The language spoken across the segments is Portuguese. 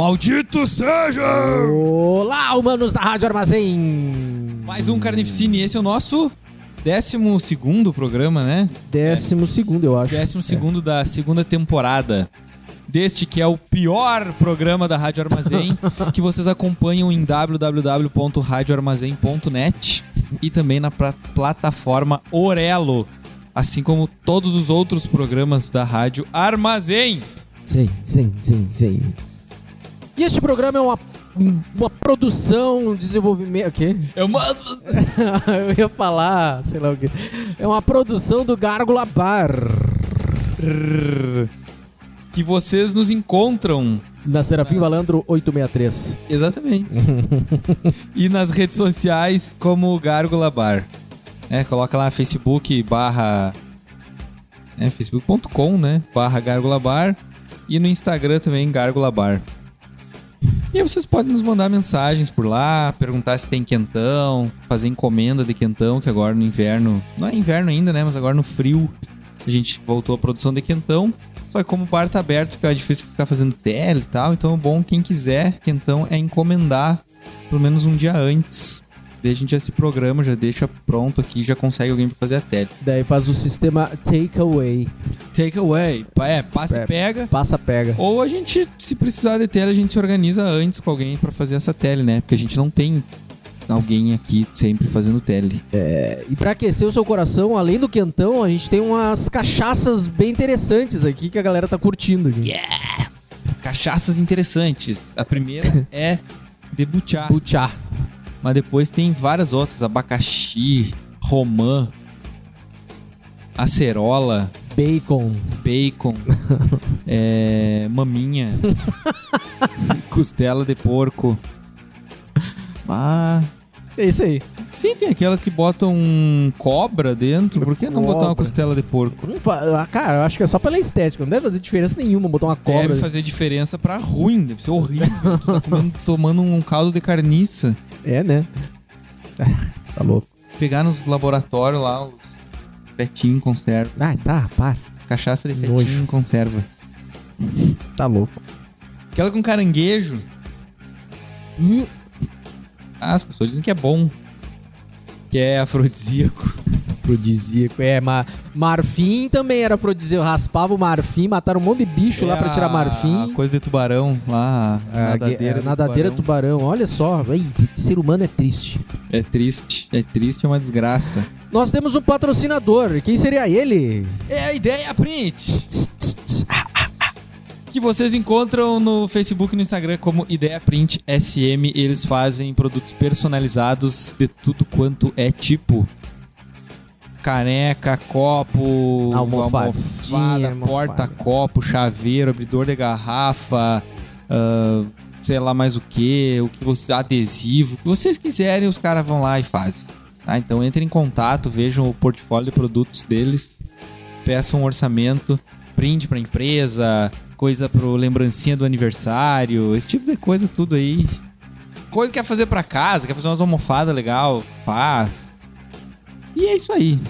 Maldito seja! Olá, humanos da Rádio Armazém! Mais um Carnificine, esse é o nosso 12º programa, né? 12º, eu acho. 12º da segunda temporada. Deste que é o pior programa da Rádio Armazém, que vocês acompanham em www.radioarmazém.net e também na plataforma Orelo, assim como todos os outros programas da Rádio Armazém. Sim. E este programa é uma produção, um desenvolvimento... O quê? Eu ia falar, sei lá o quê. É uma produção do Gárgula Bar. Que vocês nos encontram... Na Serafim Valandro 863. Exatamente. E nas redes sociais como Gárgula Bar. É, coloca lá facebook.com, né? /Gárgula Bar. E no Instagram também, Gárgula Bar. E aí vocês podem nos mandar mensagens por lá, perguntar se tem quentão, fazer encomenda de quentão, que agora no inverno... Não é inverno ainda, né? Mas agora no frio a gente voltou à produção de quentão. Só que como o bar tá aberto, fica difícil ficar fazendo tele e tal, então é bom quem quiser, quentão, é encomendar pelo menos um dia antes. Daí a gente já se programa, já deixa pronto aqui, já consegue alguém pra fazer a tele. Daí faz o sistema takeaway. Takeaway, pega. Passa, pega. Ou a gente, se precisar de tele, a gente se organiza antes com alguém pra fazer essa tele, né? Porque a gente não tem alguém aqui sempre fazendo tele. É, e pra aquecer o seu coração, além do quentão, a gente tem umas cachaças bem interessantes aqui que a galera tá curtindo. Gente. Yeah! Cachaças interessantes. A primeira é de buchá. Mas depois tem várias outras. Abacaxi, romã, acerola, bacon, maminha, costela de porco. Ah... É isso aí. Sim, tem aquelas que botam cobra dentro. Por que não botar uma costela de porco? Cara, eu acho que é só pela estética. Não deve fazer diferença nenhuma botar uma cobra. Deve fazer diferença pra ruim. Deve ser horrível. Tá tomando um caldo de carniça. É, né? Tá louco. Pegar nos laboratórios lá, os petinho em conserva. Ah, tá, pá. Cachaça de petinho em conserva. Tá louco. Aquela com caranguejo. Ah, as pessoas dizem que é bom. Que é afrodisíaco. Afrodisíaco, é. Marfim também era afrodisíaco. Raspava o marfim, mataram um monte de bicho lá pra tirar marfim. Coisa de tubarão lá. Nadadeira tubarão. Olha só. Ai, ser humano é triste. É triste, é uma desgraça. Nós temos um patrocinador. Quem seria ele? É a Idea Print. Que vocês encontram no Facebook e no Instagram como Idea Print SM. Eles fazem produtos personalizados de tudo quanto é tipo. Caneca, copo, almofada, porta-copo, chaveiro, abridor de garrafa, sei lá mais o que vocês, adesivo. O que vocês quiserem, os caras vão lá e fazem. Tá? Então entrem em contato, vejam o portfólio de produtos deles, peçam um orçamento, brinde pra empresa... Coisa pro lembrancinha do aniversário, esse tipo de coisa, tudo aí. Coisa que quer fazer pra casa, quer fazer umas almofadas legal, faz. E é isso aí.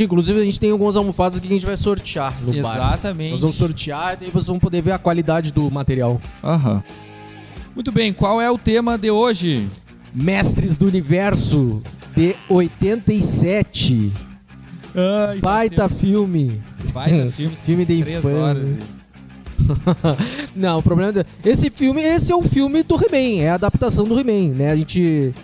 Inclusive, a gente tem algumas almofadas que a gente vai sortear no bar. Exatamente. Nós vamos sortear e daí vocês vão poder ver a qualidade do material. Aham. Muito bem, qual é o tema de hoje? Mestres do Universo, de 87. Ai, baita filme. Baita filme. Filme de infância. 3 horas, gente. Não, o problema é... Esse é o filme do He-Man, é a adaptação do He-Man, né? A gente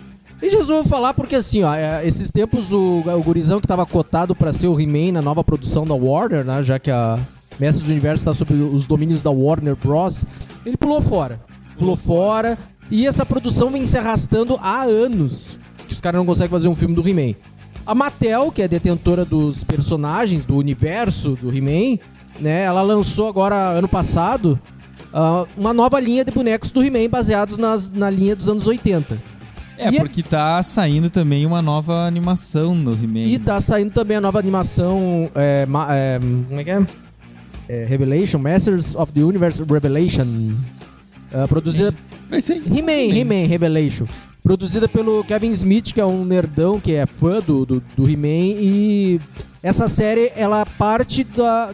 resolveu falar porque assim, ó, esses tempos o gurizão que tava cotado pra ser o He-Man na nova produção da Warner, né? Já que a Mestres do Universo tá sob os domínios da Warner Bros., ele pulou fora, e essa produção vem se arrastando há anos, que os caras não conseguem fazer um filme do He-Man. A Mattel, que é detentora dos personagens do universo do He-Man, né, ela lançou agora, ano passado, uma nova linha de bonecos do He-Man baseados na linha dos anos 80. Porque tá saindo também uma nova animação do He-Man. E tá saindo também a nova animação... como é que é? Revelation, Masters of the Universe Revelation. Produzida... He-Man Revelation. Produzida pelo Kevin Smith, que é um nerdão que é fã do He-Man e... Essa série, ela parte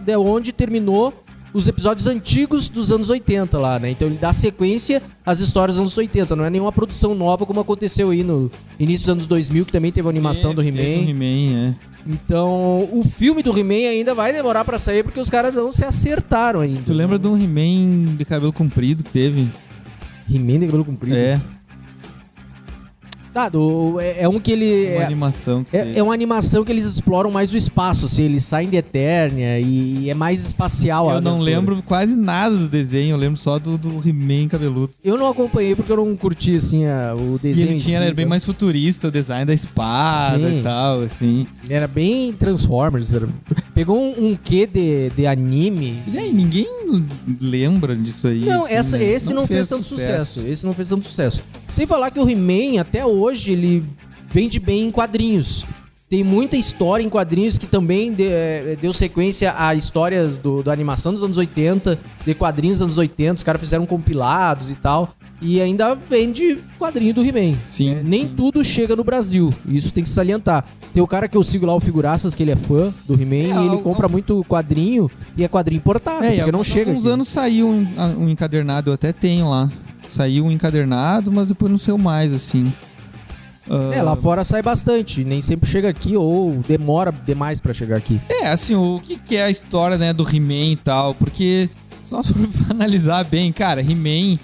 de onde terminou os episódios antigos dos anos 80 lá, né? Então ele dá sequência às histórias dos anos 80. Não é nenhuma produção nova como aconteceu aí no início dos anos 2000, que também teve a animação do He-Man. Então, o filme do He-Man ainda vai demorar pra sair, porque os caras não se acertaram ainda. Tu lembra de um He-Man de cabelo comprido que teve? He-Man de cabelo comprido? É. Tá, é um que ele... É uma animação que é uma animação que eles exploram mais o espaço, assim, eles saem de Eternia e é mais espacial. Eu não lembro quase nada do desenho, eu lembro só do He-Man cabeludo. Eu não acompanhei porque eu não curti, assim, o desenho. E ele tinha, era bem mais futurista, o design da espada e tal, assim. Era bem Transformers, era... Pegou um quê de anime. Gente, ninguém lembra disso aí. Não, assim, esse não fez tanto sucesso. Esse não fez tanto sucesso. Sem falar que o He-Man, até hoje, ele vende bem em quadrinhos. Tem muita história em quadrinhos que também deu sequência a histórias da animação dos anos 80, de quadrinhos dos anos 80, os caras fizeram compilados e tal. E ainda vende quadrinho do He-Man. Sim. Nem tudo chega no Brasil. Isso tem que salientar. Tem o cara que eu sigo lá, o Figuraças, que ele é fã do He-Man, e ele compra muito quadrinho, e é quadrinho importado, porque não chega. Há alguns anos saiu um encadernado, eu até tenho lá. Saiu um encadernado, mas depois não saiu mais, assim. Lá fora sai bastante, nem sempre chega aqui ou demora demais pra chegar aqui. Assim, o que é a história, né, do He-Man e tal? Porque, se nós for analisar bem, cara, He-Man...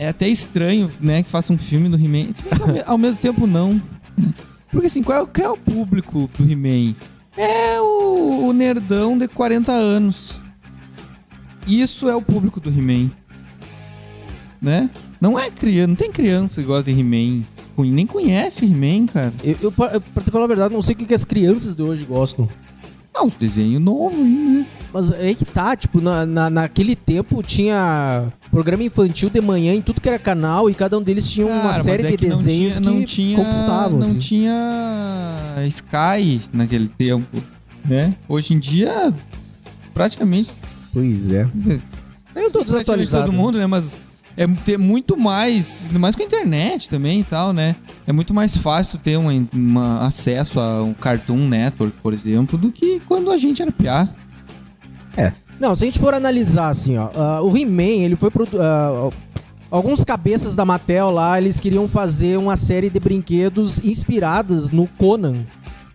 É até estranho, né, que faça um filme do He-Man. Ao mesmo tempo, não. Porque, assim, qual é o público do He-Man? É o nerdão de 40 anos. Isso é o público do He-Man. Né? Não é criança. Não tem criança que gosta de He-Man. Nem conhece He-Man, cara. Pra te falar a verdade, não sei o que as crianças de hoje gostam. Ah, uns desenhos novos, né? Mas é que tá, tipo, naquele tempo tinha programa infantil de manhã em tudo que era canal e cada um deles tinha uma série de desenhos que conquistavam. Não tinha Sky naquele tempo, né? Hoje em dia, praticamente... Pois é. Eu tô desatualizado. Todo mundo, né? Mas ter muito mais, ainda mais com a internet também e tal, né? É muito mais fácil tu ter acesso a um Cartoon Network, por exemplo, do que quando a gente era piá. Não, se a gente for analisar assim, ó, o He-Man, ele foi alguns cabeças da Mattel lá, eles queriam fazer uma série de brinquedos inspiradas no Conan.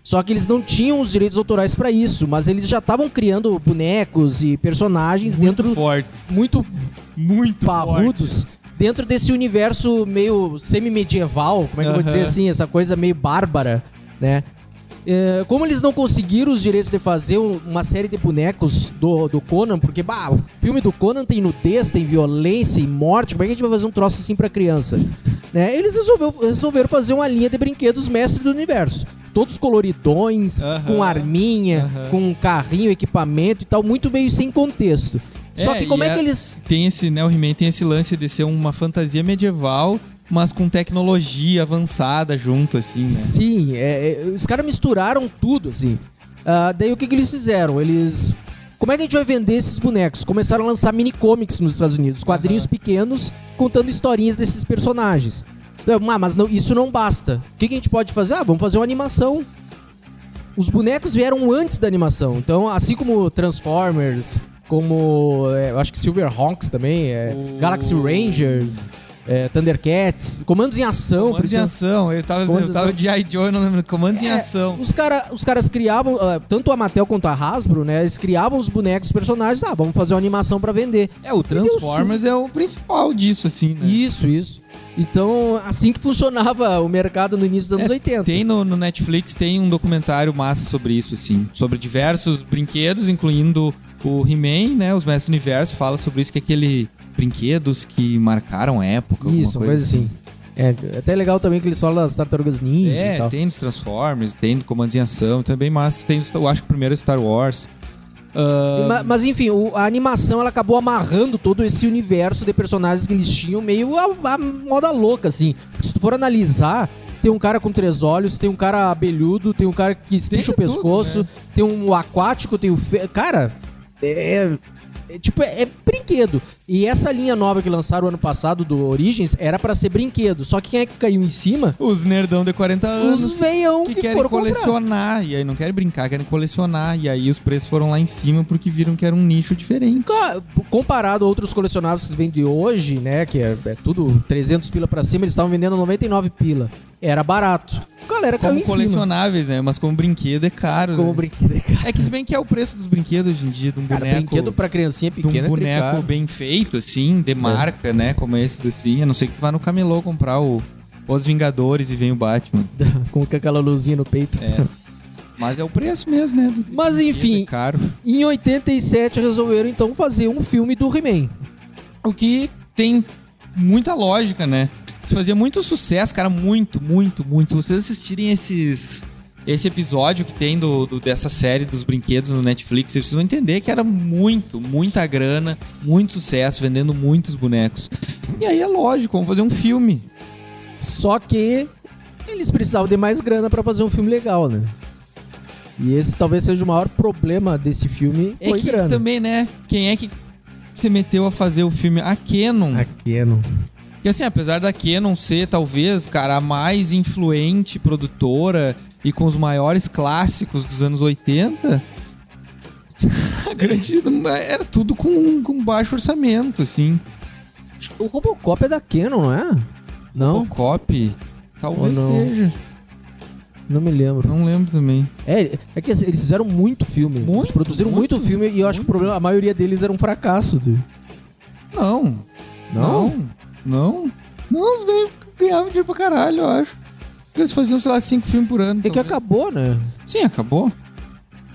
Só que eles não tinham os direitos autorais pra isso, mas eles já estavam criando bonecos e personagens muito parrudos, dentro desse universo meio semi-medieval, como é que eu vou dizer assim, essa coisa meio bárbara, né? Como eles não conseguiram os direitos de fazer uma série de bonecos do Conan, porque o filme do Conan tem nudez, tem violência e morte, como é que a gente vai fazer um troço assim pra criança? Né? Eles resolveram fazer uma linha de brinquedos Mestres do Universo. Todos coloridões, com arminha, com carrinho, equipamento e tal, muito meio sem contexto. Só que como é que eles... Tem esse, né, o He-Man tem esse lance de ser uma fantasia medieval... mas com tecnologia avançada junto, assim, né? Sim, os caras misturaram tudo, assim. Daí o que eles fizeram? Eles... Como é que a gente vai vender esses bonecos? Começaram a lançar mini-comics nos Estados Unidos, quadrinhos pequenos, contando historinhas desses personagens. Mas não, isso não basta. O que a gente pode fazer? Vamos fazer uma animação. Os bonecos vieram antes da animação. Então, assim como Transformers, como... eu acho que Silverhawks também, Galaxy Rangers... Thundercats, Comandos em Ação. Comandos em Ação, eu tava de G.I. Joe, não lembro, Comandos em Ação. Os caras criavam, tanto a Mattel quanto a Hasbro, né? Eles criavam os bonecos, os personagens, vamos fazer uma animação pra vender. O Transformers é o principal disso, assim, né? Isso. Então, assim que funcionava o mercado no início dos anos 80. Tem no Netflix, tem um documentário massa sobre isso, assim, sobre diversos brinquedos, incluindo o He-Man, né? Os Mestres do Universo, fala sobre isso, que é aquele... brinquedos que marcaram a época. Isso, coisa assim. Até legal também que eles falam das Tartarugas Ninja e tal. Tem dos Transformers, tem do Comandos em Ação, também, mas tem, eu acho que o primeiro é Star Wars. Mas enfim, a animação ela acabou amarrando todo esse universo de personagens que eles tinham, meio a moda louca, assim. Se tu for analisar, tem um cara com 3 olhos, tem um cara abelhudo, tem um cara que espicha o pescoço, tem um aquático, tem o... Cara... É brinquedo. E essa linha nova que lançaram ano passado do Origins era pra ser brinquedo. Só que quem é que caiu em cima? Os nerdão de 40 anos. Os veião que querem colecionar. Comprar. E aí não querem brincar, querem colecionar. E aí os preços foram lá em cima porque viram que era um nicho diferente. Comparado a outros colecionáveis que vendem hoje, né? Que é tudo 300 pila pra cima, eles estavam vendendo 99 pila. Era barato. Galera, como colecionáveis, né? Mas como brinquedo é caro. Como brinquedo é caro. É que se bem que é o preço dos brinquedos hoje em dia, de um boneco... Cara, brinquedo pra criancinha pequena é boneco tricado. Bem feito, assim, de marca, né? Como esses, assim. A não ser que tu vá no camelô comprar Os Vingadores e vem o Batman. Com aquela luzinha no peito. É. Mas é o preço mesmo, né? Mas enfim, é caro. Em 87 resolveram, então, fazer um filme do He-Man. O que tem muita lógica, né? Isso fazia muito sucesso, cara, muito. Se vocês assistirem esse episódio que tem dessa série dos brinquedos no Netflix, vocês vão entender que era muita grana, muito sucesso, vendendo muitos bonecos. E aí é lógico, vamos fazer um filme. Só que eles precisavam de mais grana pra fazer um filme legal, né? E esse talvez seja o maior problema desse filme, foi que grana. Também, né, quem é que se meteu a fazer o filme? A Canon. E assim, apesar da Canon ser, talvez, cara, a mais influente produtora e com os maiores clássicos dos anos 80, a grande era tudo com baixo orçamento, assim. O Robocop é da Canon, não é? Não? Robocop? Talvez seja. Não me lembro. Não lembro também. É que eles fizeram muito filme. Eles produziram muito filme e eu acho que o problema, a maioria deles era um fracasso. Não, os velhos ganhavam dinheiro pra caralho, eu acho. Porque eles faziam, sei lá, 5 filmes por ano. É que acabou, né? Sim, acabou.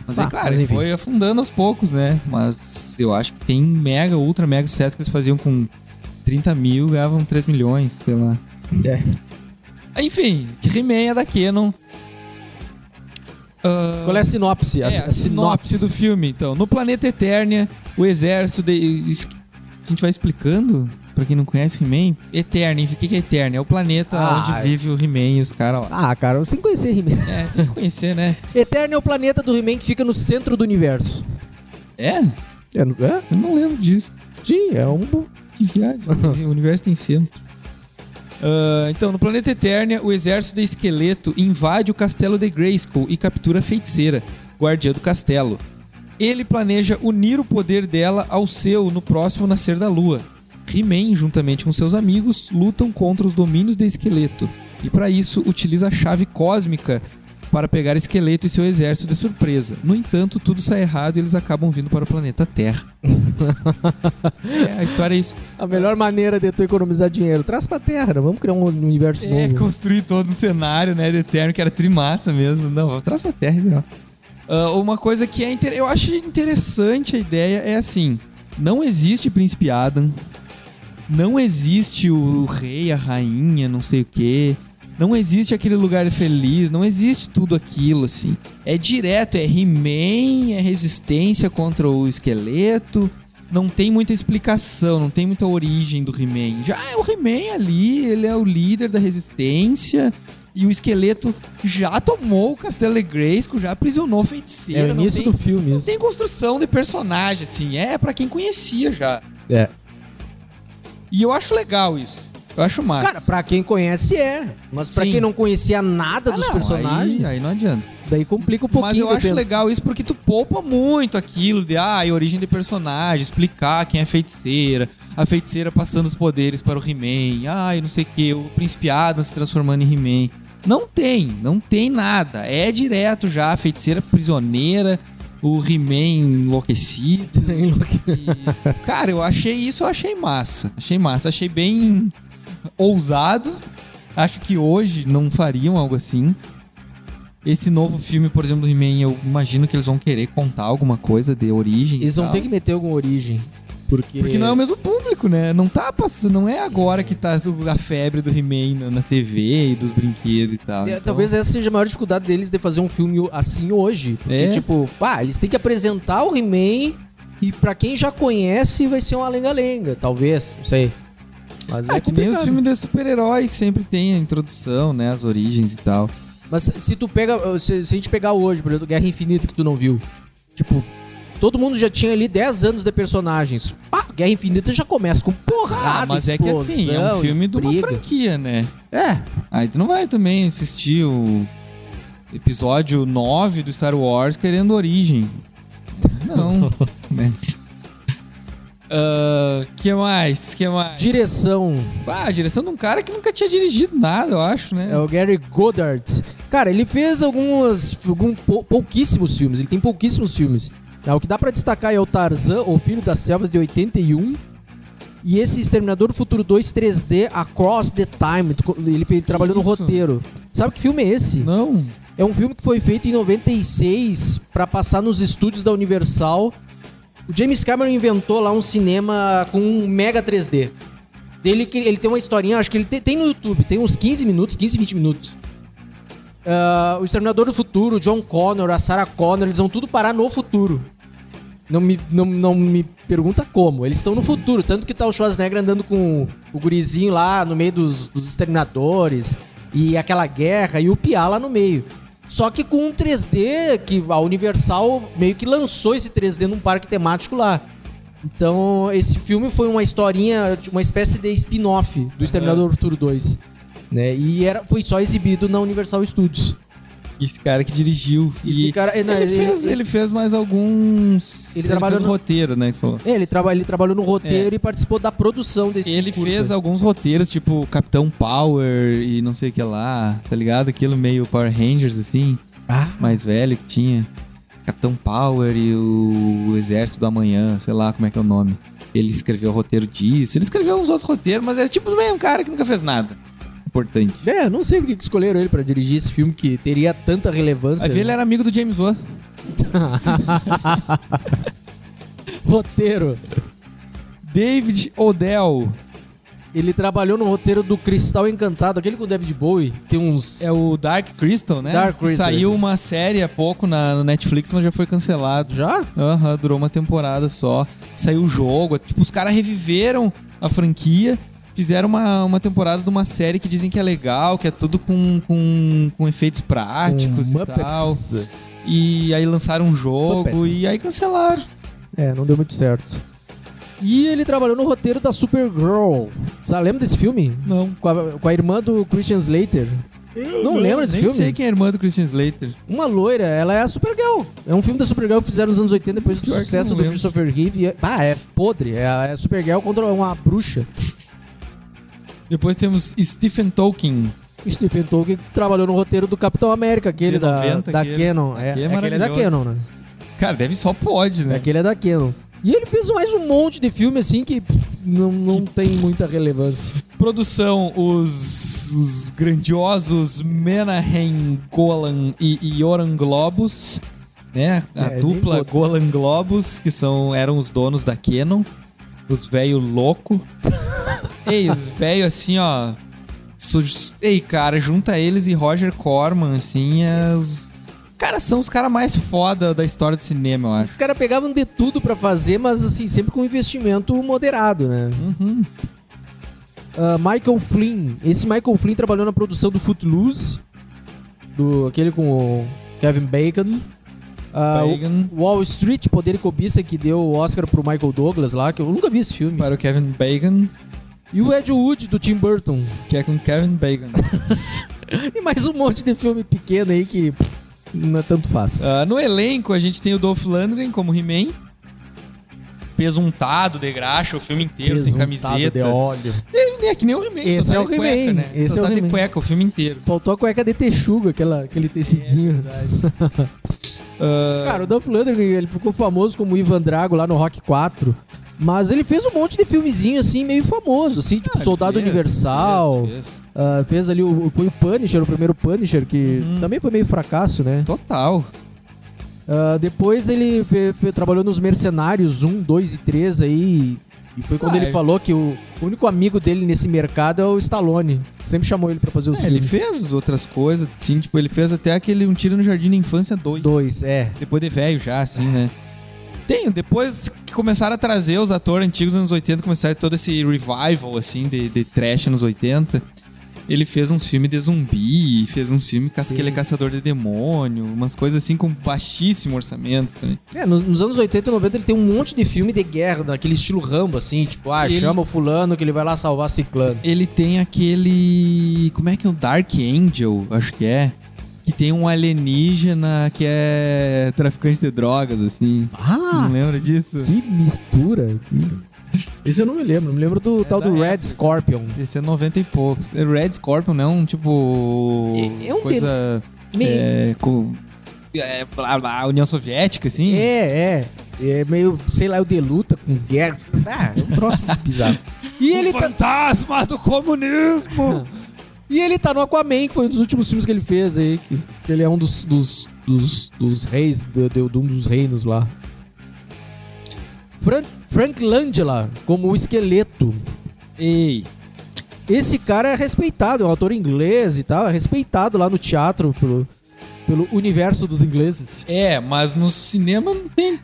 Mas é claro, mas foi afundando aos poucos, né? Mas eu acho que tem ultra mega sucesso que eles faziam com 30 mil, ganhavam 3 milhões, sei lá. É. Enfim, He-Man é da Canon. Qual é a sinopse? A sinopse do filme, então. No planeta Eternia, o exército de... A gente vai explicando... Pra quem não conhece He-Man, Eternia. O que é Eternia? É o planeta onde vive o He-Man e os caras lá. Ah, cara, você tem que conhecer He-Man. É, tem que conhecer, né? Eternia é o planeta do He-Man que fica no centro do universo. É? Eu não lembro disso. Sim, é um... Que viagem. O universo tem centro. Então, no planeta Eternia, o exército de esqueleto invade o castelo de Grayskull e captura a feiticeira, guardiã do castelo. Ele planeja unir o poder dela ao seu no próximo nascer da lua. He-Man, juntamente com seus amigos, lutam contra os domínios de esqueleto e, para isso, utiliza a chave cósmica para pegar esqueleto e seu exército de surpresa. No entanto, tudo sai errado e eles acabam vindo para o planeta Terra. A história é isso. A melhor maneira de tu economizar dinheiro. Traz para a Terra, vamos criar um universo novo. Construir todo um cenário, né, de Eterno, que era trimassa mesmo. Não, traz para a Terra, ideal. Uma coisa que eu acho interessante a ideia é assim, não existe Príncipe Adam... Não existe o rei, a rainha, não sei o quê. Não existe aquele lugar feliz. Não existe tudo aquilo, assim. É direto, é He-Man, é resistência contra o esqueleto. Não tem muita explicação, não tem muita origem do He-Man. Já é o He-Man ali, ele é o líder da resistência... E o esqueleto já tomou o Castelo de Grayskull, já aprisionou feiticeiro. É o início do filme, isso. Não tem construção de personagem, assim. É pra quem conhecia já. É. E eu acho legal isso. Eu acho massa. Cara, pra quem conhece Mas pra quem não conhecia nada dos personagens... Aí não adianta. Daí complica um pouquinho. Mas eu acho legal isso porque tu poupa muito aquilo de... e origem de personagem, explicar quem é feiticeira. A feiticeira passando os poderes para o He-Man. Não sei o que. O Príncipe Adam se transformando em He-Man. Não tem nada. É direto já. A feiticeira prisioneira... O He-Man enlouquecido. E, cara, eu achei massa. Achei bem ousado. Acho que hoje não fariam algo assim. Esse novo filme, por exemplo, do He-Man, eu imagino que eles vão querer contar alguma coisa de origem. Eles vão ter que meter alguma origem. Porque não é o mesmo público, né? Não tá passando, não é agora que tá a febre do He-Man na TV e dos brinquedos e tal. Então... Talvez essa seja a maior dificuldade deles de fazer um filme assim hoje. Porque, eles têm que apresentar o He-Man e pra quem já conhece vai ser uma lenga-lenga, talvez, não sei. Mas é que nem os filmes de super-heróis sempre tem a introdução, né? As origens e tal. Mas se a gente pegar hoje, por exemplo, Guerra Infinita que tu não viu, Todo mundo já tinha ali 10 anos de personagens. Ah, Guerra Infinita já começa com porrada, mas explosão, é que assim, é um filme de uma franquia, né? É. Aí tu não vai também assistir o episódio 9 do Star Wars querendo origem. Não, né? Que mais? Direção. Ah, a direção de um cara que nunca tinha dirigido nada, eu acho, né? É o Gary Goddard. Cara, ele fez pouquíssimos filmes. Ele tem pouquíssimos filmes. O que dá pra destacar é o Tarzan, O Filho das Selvas, de 81. E esse Exterminador do Futuro 2 3D, Across the Time. Ele trabalhou no roteiro. Sabe que filme é esse? Não. É um filme que foi feito em 96 pra passar nos estúdios da Universal. O James Cameron inventou lá um cinema com um mega 3D. Ele tem uma historinha, acho que ele tem no YouTube, tem uns 15, 20 minutos. O Exterminador do Futuro, o John Connor, a Sarah Connor, eles vão tudo parar no futuro. Não me pergunta como. Eles estão no futuro, tanto que tá o Schwarzenegger andando com o gurizinho lá no meio dos exterminadores, e aquela guerra, e o Piá lá no meio. Só que com um 3D, que a Universal meio que lançou esse 3D num parque temático lá. Então, esse filme foi uma historinha, uma espécie de spin-off do Exterminador do Futuro 2. Né? E foi só exibido na Universal Studios. Esse cara que dirigiu. Ele fez mais alguns... Ele trabalhou no roteiro, né? Ele trabalhou no roteiro e participou da produção desse filme. Ele fez alguns roteiros, tipo Capitão Power e não sei o que lá, tá ligado? Aquilo meio Power Rangers, assim, mais velho que tinha. Capitão Power e o Exército do Amanhã, sei lá como é que é o nome. Ele escreveu o roteiro disso, ele escreveu uns outros roteiros, mas é tipo também um cara que nunca fez nada importante. É, não sei porque que escolheram ele pra dirigir esse filme que teria tanta relevância. Aí ele era amigo do James Wan. Roteiro. David Odell. Ele trabalhou no roteiro do Cristal Encantado, aquele com o David Bowie. Tem uns... É o Dark Crystal, né? Dark Crystal. Saiu uma série há pouco na Netflix, mas já foi cancelado. Já? Aham, durou uma temporada só. Saiu o jogo. Tipo, os caras reviveram a franquia. Fizeram uma temporada de uma série que dizem que é legal, que é tudo com efeitos práticos e tal. E aí lançaram um jogo Muppets. E aí cancelaram. É, não deu muito certo. E ele trabalhou no roteiro da Supergirl. Você lembra desse filme? Não. Com a irmã do Christian Slater. Não lembra desse filme? Nem sei quem é a irmã do Christian Slater. Uma loira, ela é a Supergirl. É um filme da Supergirl que fizeram nos anos 80 depois do sucesso do Christopher Reeve. Ah, é podre. É a Supergirl contra uma bruxa. Depois temos Stephen Tolkien. Stephen Tolkien trabalhou no roteiro do Capitão América, aquele da Canon. Aquele é da Canon, né? Cara, deve só pode, né? Aquele é da Canon. E ele fez mais um monte de filme, assim, que não tem muita relevância. Produção, os grandiosos Menahem Golan e Yoram Globus, né? A dupla Golan Globus, que eram os donos da Canon. Os velho louco. Ei, os velho assim, ó. Ei, cara, junta eles e Roger Corman, assim, Cara, são os caras mais foda da história do cinema, eu acho. Os caras pegavam de tudo pra fazer, mas assim, sempre com investimento moderado, né? Uhum. Michael Flynn. Esse Michael Flynn trabalhou na produção do Footloose. Aquele com o Kevin Bacon. Wall Street, Poder e Cobiça, que deu o Oscar pro Michael Douglas lá, que eu nunca vi esse filme. Para o Kevin Bacon. E o Ed Wood, do Tim Burton. Que é com Kevin Bacon. E mais um monte de filme pequeno aí que não é tanto fácil. No elenco a gente tem o Dolph Lundgren como He-Man. Pesuntado de graxa o filme inteiro, pesuntado sem camiseta. De óleo. É que nem o He-Man. Esse é o He-Man. Cueca, né? Esse é o He-Man. De cueca o filme inteiro. Faltou a cueca de texugo, aquele tecidinho. É. Cara, o Dolph Lundgren, ele ficou famoso como Ivan Drago lá no Rock 4, mas ele fez um monte de filmezinho assim, meio famoso, assim, tipo Soldado Universal. Fez ali, foi o Punisher, o primeiro Punisher, que também foi meio fracasso, né? Total. Depois ele trabalhou nos Mercenários 1, 2 e 3 aí, e foi quando ele falou que o único amigo dele nesse mercado é o Stallone. Sempre chamou ele pra fazer os filmes. Ele fez outras coisas, sim, tipo, ele fez até aquele Um Tiro no Jardim da Infância 2. Depois de velho já, assim, né? Depois que começaram a trazer os atores antigos dos anos 80, começaram todo esse revival, assim, de trash nos 80. Ele fez uns filmes de zumbi, fez uns filmes que ele é caçador de demônio, umas coisas assim com baixíssimo orçamento também. É, nos anos 80 e 90 ele tem um monte de filme de guerra, daquele estilo Rambo, assim, tipo, chama o fulano que ele vai lá salvar ciclano. Ele tem aquele... como é que é? O Dark Angel, acho que é. Que tem um alienígena que é traficante de drogas, assim. Ah! Não lembra disso? Que mistura! Esse eu não me lembro. Me lembro do tal do Red Scorpion. Esse é 90 e poucos. Red Scorpion, né? Um tipo... é um coisa... União Soviética, assim. É meio, sei lá, o de luta com guerra. Ah, é um troço bizarro. E ele fantasma do comunismo! E ele tá no Aquaman, que foi um dos últimos filmes que ele fez aí. Que ele é um dos reis, de um dos reinos lá. Frank Langella, como o esqueleto. Ei! Esse cara é respeitado, é um ator inglês e tal. É respeitado lá no teatro pelo universo dos ingleses. É, mas no cinema não tem...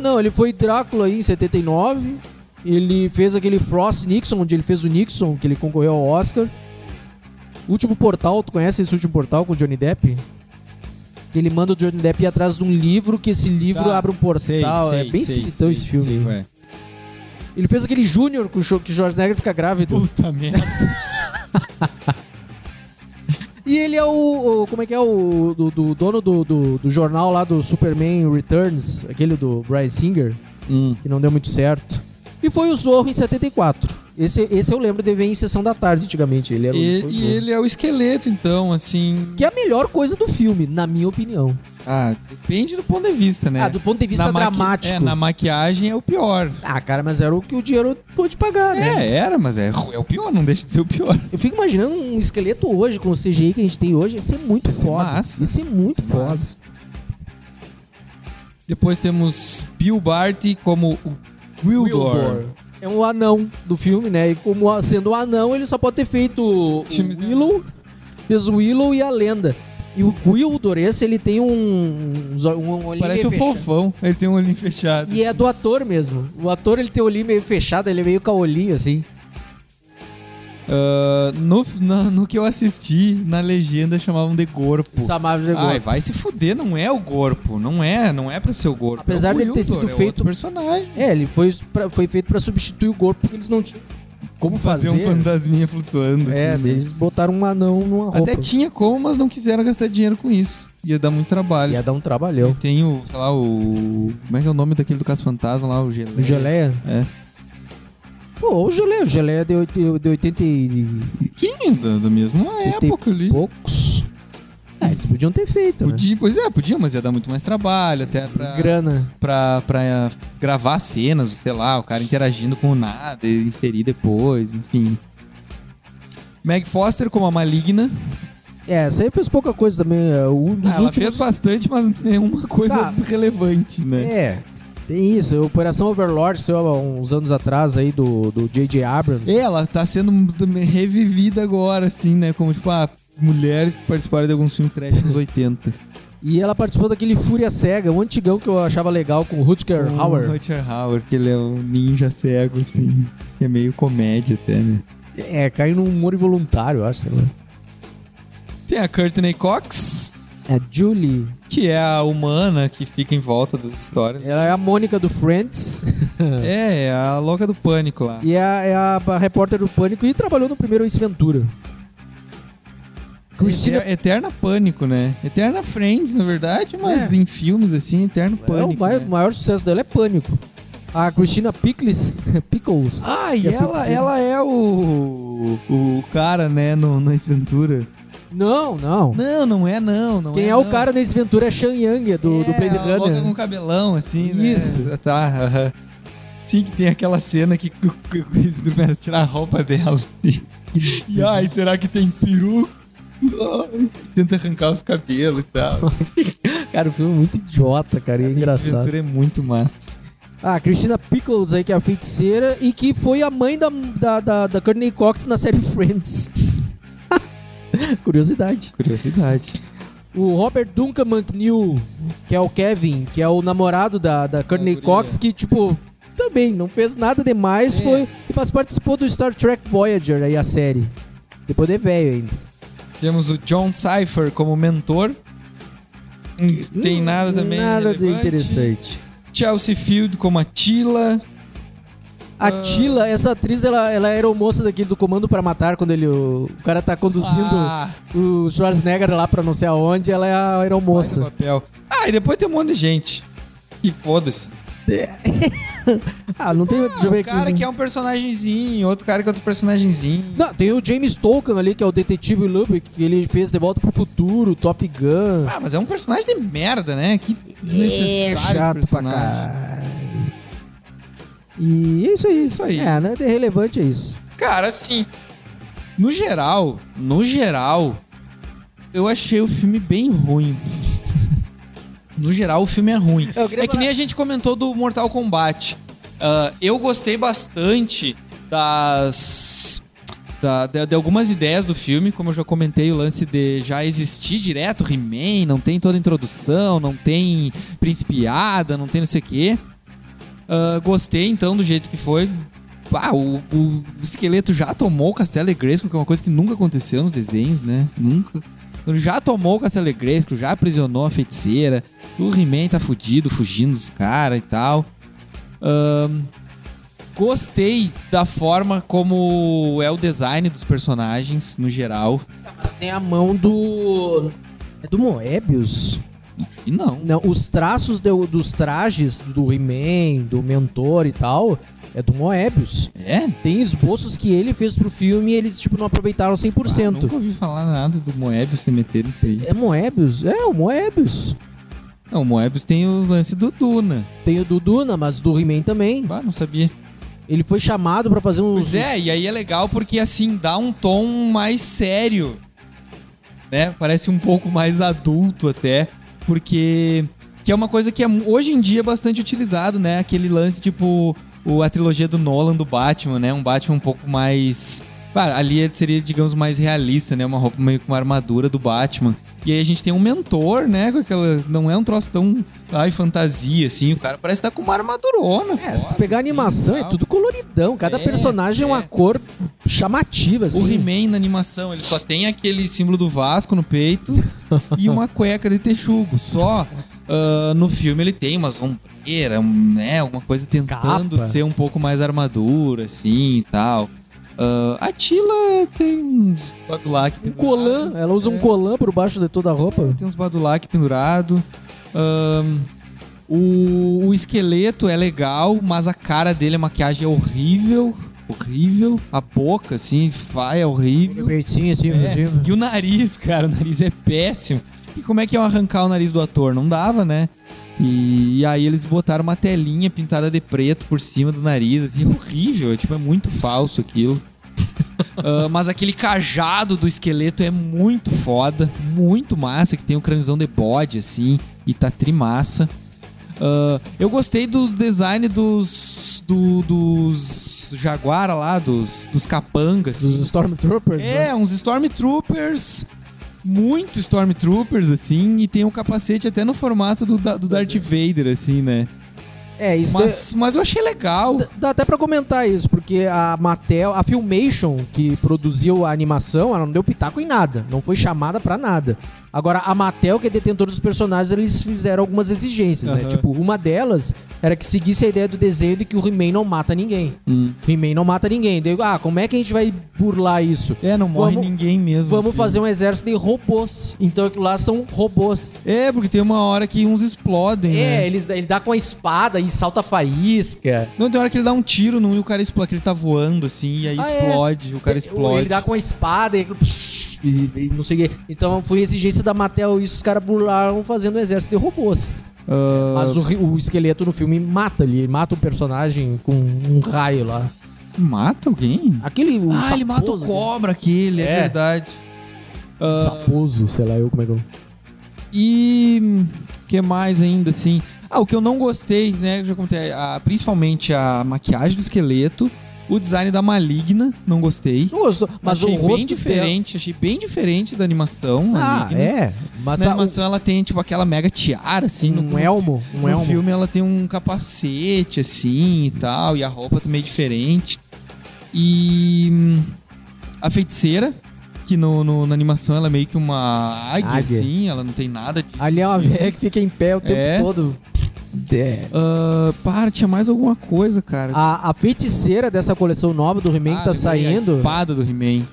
Não, ele foi Drácula aí em 79. Ele fez aquele Frost Nixon, onde ele fez o Nixon, que ele concorreu ao Oscar. Último Portal, tu conhece esse Último Portal com o Johnny Depp? Ele manda o Johnny Depp ir atrás de um livro, que esse livro abre um portal. É bem esquisitão esse filme. Sei, ele fez aquele Júnior que o Schwarzenegger fica grávido. Puta merda. E ele é como é que é? O dono do jornal lá do Superman Returns, aquele do Bryan Singer, que não deu muito certo. E foi o Zorro em 74. Esse eu lembro de ver em Sessão da Tarde antigamente. Ele era ele é o esqueleto, então, assim... que é a melhor coisa do filme, na minha opinião. Ah, depende do ponto de vista, né? Ah, do ponto de vista dramático. Na maquiagem é o pior. Ah, cara, mas era o que o dinheiro pôde pagar, né? Mas é o pior, não deixa de ser o pior. Eu fico imaginando um esqueleto hoje, com o CGI que a gente tem hoje, ia ser muito foda. Massa. Ia ser muito foda. Depois temos Bill Bart como o Wildor. É um anão do filme, né? E como sendo um anão, ele só pode ter feito o Willow, fez o Willow e a Lenda. E o Wildor, esse, ele tem um olhinho parece meio fechado. Fofão, ele tem um olhinho fechado. E é do ator mesmo. O ator, ele tem o olhinho meio fechado, ele é meio caolinho, assim. No que eu assisti, na legenda chamavam de Gorpo. Chamavam de Gorpo. Ai, vai se fuder, não é o Gorpo. Não é pra ser o Gorpo. Apesar dele ter sido feito... personagem. É, ele foi feito pra substituir o Gorpo, porque eles não tinham como fazer um fantasminha flutuando. É, assim, eles botaram um anão numa roupa. Até tinha como, mas não quiseram gastar dinheiro com isso. Ia dar muito trabalho. Ia dar um trabalhão. E tem o, sei lá, o... como é que é o nome daquele do Caça-Fantasma lá? O Geleia. O Geleia? É. Pô, o Geleia é de 80 e... sim, da mesma época ali. Poucos. Eles podiam ter feito, né? Pois é, podia, mas ia dar muito mais trabalho, até pra... grana. Pra gravar cenas, sei lá, o cara interagindo com nada, inserir depois, enfim. Meg Foster como a Maligna. Essa aí fez pouca coisa também. Ela fez bastante, mas nenhuma coisa relevante, né? Tem isso, a Operação Overlord saiu há uns anos atrás aí do J.J. Abrams. Ela tá sendo revivida agora, assim, né? Como, tipo, mulheres que participaram de alguns filmes trash nos 80. E ela participou daquele Fúria Cega, um antigão que eu achava legal, com o Rutger Hauer. O Rutger Hauer, que ele é um ninja cego, assim, que é meio comédia até, né? Cai num humor involuntário, eu acho, sei lá. Tem a Courtney Cox... a Julie, que é a humana que fica em volta da história. Ela é a Mônica do Friends. É a louca do Pânico lá. E é a repórter do Pânico e trabalhou no primeiro Ace Ventura. Eterna Pânico, né? Eterna Friends, na verdade, mas em filmes assim, Eterno Pânico. O maior sucesso dela é Pânico. A Christina Pickles. E ela é o cara, né, no Ace Ventura. Não. Não é. Quem é o cara nesse Ventura é Sean Young, do Blade Runner. Louca com cabelão, assim, né? Isso. Tá. Sim, que tem aquela cena que eles começam a tirar a roupa dela. E ai, será que tem peru? Tenta arrancar os cabelos e tal. Cara, o filme é muito idiota, cara. É engraçado. Ventura é muito massa. Christina Pickles aí, que é a feiticeira e que foi a mãe da Courtney Cox na série Friends. Curiosidade. O Robert Duncan McNeil, que é o Kevin, que é o namorado da Courtney Cox, que, tipo, também não fez nada demais, mas participou do Star Trek Voyager, aí a série. Depois de velho ainda. Temos o John Cypher como mentor. Não tem nada também nada relevante. De interessante. Chelsea Field como a Tila. A Tila, essa atriz, ela era o moça daquele do Comando para Matar, quando o cara tá conduzindo o Schwarzenegger lá pra não sei aonde, ela é a aeromoça. Ah, e depois tem um monte de gente. Que foda-se. Não tem outro jogo aqui. Um cara que é um personagemzinho, outro cara que é outro personagemzinho. Não, tem o James Tolkien ali, que é o detetive Lubbock, que ele fez De Volta pro Futuro, Top Gun. Ah, mas é um personagem de merda, né? Que desnecessário. É chato pra caralho. E isso aí. É, né? De relevante é isso. Cara, assim, no geral, eu achei o filme bem ruim. No geral, o filme é ruim. É que nem a gente comentou do Mortal Kombat. Eu gostei bastante de algumas ideias do filme, como eu já comentei, o lance de já existir direto He-Man, não tem toda a introdução, não tem principiada, não tem não sei o quê. Gostei, então, do jeito que foi. O esqueleto já tomou o Castelo de Grayskull, que é uma coisa que nunca aconteceu nos desenhos, né? Nunca. Ele já tomou o Castelo de Grayskull, já aprisionou a feiticeira. O He-Man tá fudido, fugindo dos caras e tal. Gostei da forma como é o design dos personagens, no geral. Mas tem a mão do... É do Moebius? E não. Os traços dos trajes do He-Man, do Mentor e tal, é do Moebius. É? Tem esboços que ele fez pro filme e eles, não aproveitaram 100%. Eu nunca ouvi falar nada do Moebius ter metido isso aí. É Moebius? É, o Moebius. Não, o Moebius tem o lance do Duna. Tem o do Duna, mas do He-Man também. Ah, não sabia. Ele foi chamado pra fazer um... Pois é, e aí é legal porque, assim, dá um tom mais sério, né? Parece um pouco mais adulto até. Porque que é uma coisa que é, hoje em dia é bastante utilizado, né? Aquele lance tipo a trilogia do Nolan do Batman, né? Um Batman um pouco mais... Ali seria, digamos, mais realista, né? Uma roupa meio com uma armadura do Batman. E aí a gente tem um mentor, né? Com aquela... Não é um troço tão... Ai, fantasia, assim. O cara parece estar com uma armadurona. É, fora, se pegar assim, animação, é tudo coloridão. Cada personagem é uma cor chamativa, assim. O He-Man na animação, ele só tem aquele símbolo do Vasco no peito e uma cueca de texugo. Só no filme ele tem umas ombreiras, né? Alguma coisa tentando ser um pouco mais armadura, assim, e tal. A Tila tem uns badulac pendurado. Colan, ela usa um colan por baixo de toda a roupa. Tem uns badulac pendurado. O esqueleto é legal, mas a cara dele, a maquiagem é horrível. Horrível. A boca, assim, é horrível. Pertinho, assim, E o nariz, cara, o nariz é péssimo. E como é que iam arrancar o nariz do ator? Não dava, né? E aí eles botaram uma telinha pintada de preto por cima do nariz, assim, horrível. É muito falso aquilo. Mas aquele cajado do esqueleto é muito foda, muito massa, que tem um crânio de bode, assim, e tá trimassa. Eu gostei do design dos jaguara lá, dos capangas. Dos Stormtroopers, né? Uns Stormtroopers... Muito Stormtroopers, assim, e tem um capacete até no formato do Darth Vader, assim, né? É, isso. Mas eu achei legal. Dá até pra comentar isso, porque a Mattel, a Filmation, que produziu a animação, ela não deu pitaco em nada. Não foi chamada pra nada. Agora, a Mattel, que é detentora dos personagens, eles fizeram algumas exigências, né? Tipo, uma delas era que seguisse a ideia do desenho de que o He-Man não mata ninguém. He-Man não mata ninguém. Daí, como é que a gente vai burlar isso? Não morre ninguém mesmo. Vamos fazer um exército de robôs. Então, aquilo lá são robôs. Porque tem uma hora que uns explodem, né? Ele dá com a espada e salta faísca. Não, tem hora que ele dá um tiro num e o cara explode, que ele tá voando, assim, e aí explode, o cara explode. Ele dá com a espada e... não sei o quê. Então foi exigência da Mattel, isso os caras burlaram fazendo um exército de robôs. Mas o esqueleto no filme mata ali, mata o personagem com um raio lá. Mata alguém? Aquele saposo, ele mata o cobra, aquele, é verdade. Saposo, sei lá como é que eu... E o que mais ainda, assim? O que eu não gostei, né? Já comentei, principalmente a maquiagem do esqueleto. O design da Maligna, não gostei. Nossa, mas achei o rosto bem diferente, achei bem diferente da animação. Maligna. Mas na animação ela tem, aquela mega tiara, assim. Um elmo. No filme ela tem um capacete, assim, e tal. E a roupa também é diferente. E a feiticeira, que na animação ela é meio que uma águia, assim, ela não tem nada de... Ali é uma velha que fica em pé o tempo todo. Tinha mais alguma coisa, cara. A feiticeira dessa coleção nova do He-Man que tá saindo. A espada do He-Man.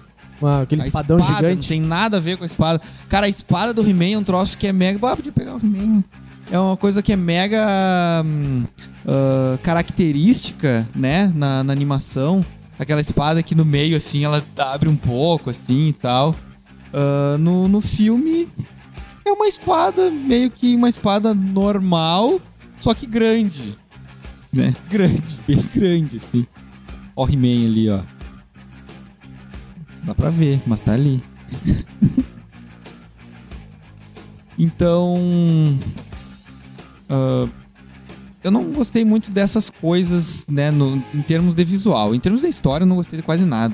Aquele espadão gigante. Não tem nada a ver com a espada. Cara, a espada do He-Man é um troço que é mega... podia pegar o He-Man. É uma coisa que é mega característica, né? Na animação. Aquela espada que no meio, assim, ela abre um pouco, assim, e tal. No filme, é uma espada, meio que uma espada normal, só que grande. Né? Grande, bem grande, assim. Ó o He-Man ali, ó. Dá pra ver, mas tá ali. Então... eu não gostei muito dessas coisas, né, em termos de visual. Em termos de história, eu não gostei de quase nada.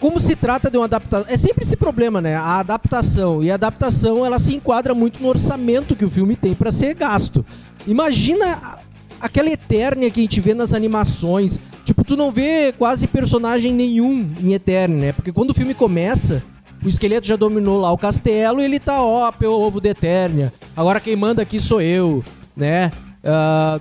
Como se trata de uma adaptação... É sempre esse problema, né? A adaptação. E a adaptação, ela se enquadra muito no orçamento que o filme tem pra ser gasto. Imagina aquela Eternia que a gente vê nas animações. Tipo, tu não vê quase personagem nenhum em Eternia, né? Porque quando o filme começa... O esqueleto já dominou lá o castelo e ele tá, pelo ovo da Eternia. Agora quem manda aqui sou eu, né?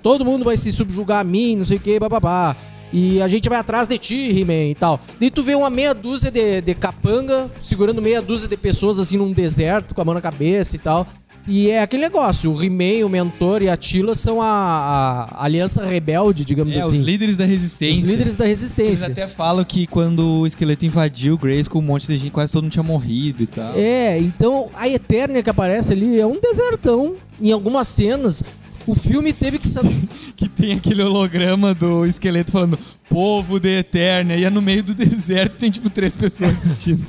Todo mundo vai se subjugar a mim, não sei o que, bababá. E a gente vai atrás de ti, He-Man, e tal. E tu vê uma meia dúzia de capanga segurando meia dúzia de pessoas assim num deserto com a mão na cabeça e tal. E é aquele negócio, o He-Man, o Mentor e a Tila são a aliança rebelde, digamos assim. Os líderes da resistência. Os líderes da resistência. Eles até falam que quando o esqueleto invadiu Grayskull, um monte de gente, quase todo mundo tinha morrido e tal. Então a Eternia que aparece ali é um desertão. Em algumas cenas, o filme teve que... que tem aquele holograma do esqueleto falando, povo de Eternia, e é no meio do deserto, tem tipo 3 pessoas assistindo.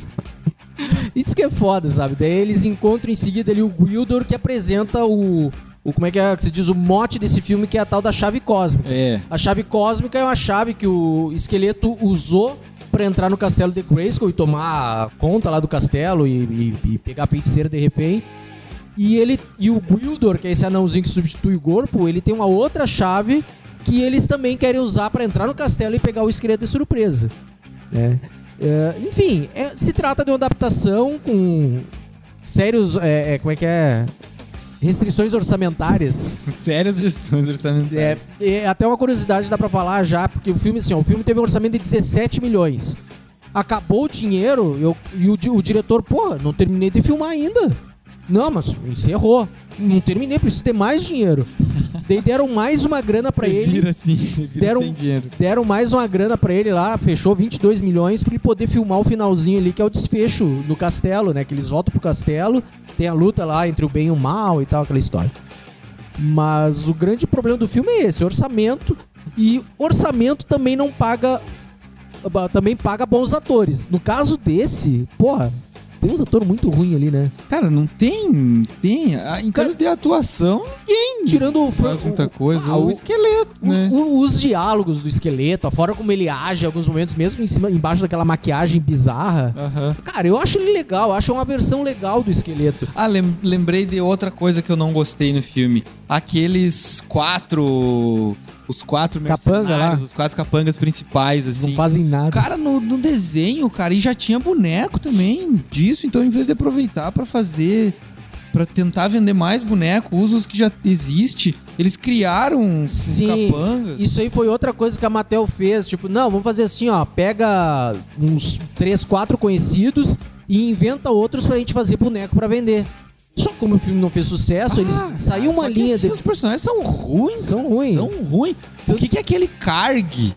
Isso que é foda, sabe? Daí eles encontram em seguida ali o Gwildor, que apresenta como é que se diz? O mote desse filme, que é a tal da chave cósmica. A chave cósmica é uma chave que o esqueleto usou pra entrar no castelo de Grayskull e tomar conta lá do castelo e pegar a feiticeira de refém. E o Gwildor, que é esse anãozinho que substitui o corpo, ele tem uma outra chave que eles também querem usar pra entrar no castelo e pegar o esqueleto de surpresa. Se trata de uma adaptação com sérios, restrições orçamentárias. Sérias restrições orçamentárias. Até uma curiosidade dá pra falar já, porque o filme teve um orçamento de 17 milhões. Acabou o dinheiro e o diretor, não terminei de filmar ainda. Não, mas encerrou. Não terminei, preciso ter mais dinheiro. Daí deram mais uma grana pra ele. Deram mais uma grana pra ele lá, fechou 22 milhões pra ele poder filmar o finalzinho ali, que é o desfecho do castelo, né? Que eles voltam pro castelo, tem a luta lá entre o bem e o mal e tal, aquela história. Mas o grande problema do filme é esse, orçamento. E orçamento também não paga... Também paga bons atores. No caso desse, tem uns atores muito ruins ali, né? Cara, não tem... Em termos de atuação, ninguém... Tirando o Frank... muita coisa. O esqueleto, né? Os diálogos do esqueleto, a forma como ele age em alguns momentos, mesmo embaixo daquela maquiagem bizarra. Cara, eu acho ele legal. Eu acho uma versão legal do esqueleto. Lembrei de outra coisa que eu não gostei no filme. Aqueles 4... Os 4 mercenários, os 4 capangas principais, assim. Não fazem nada. Cara, no desenho, cara, e já tinha boneco também disso. Então, em vez de aproveitar pra fazer... Pra tentar vender mais boneco, usa os que já existem. Eles criaram os capangas. Isso aí foi outra coisa que a Mattel fez. Tipo, não, vamos fazer assim, ó. Pega uns 3, 4 conhecidos e inventa outros pra gente fazer boneco pra vender. Só que como o filme não fez sucesso, eles saiu uma linha... Os personagens são ruins. São ruins. O que é aquele Karg?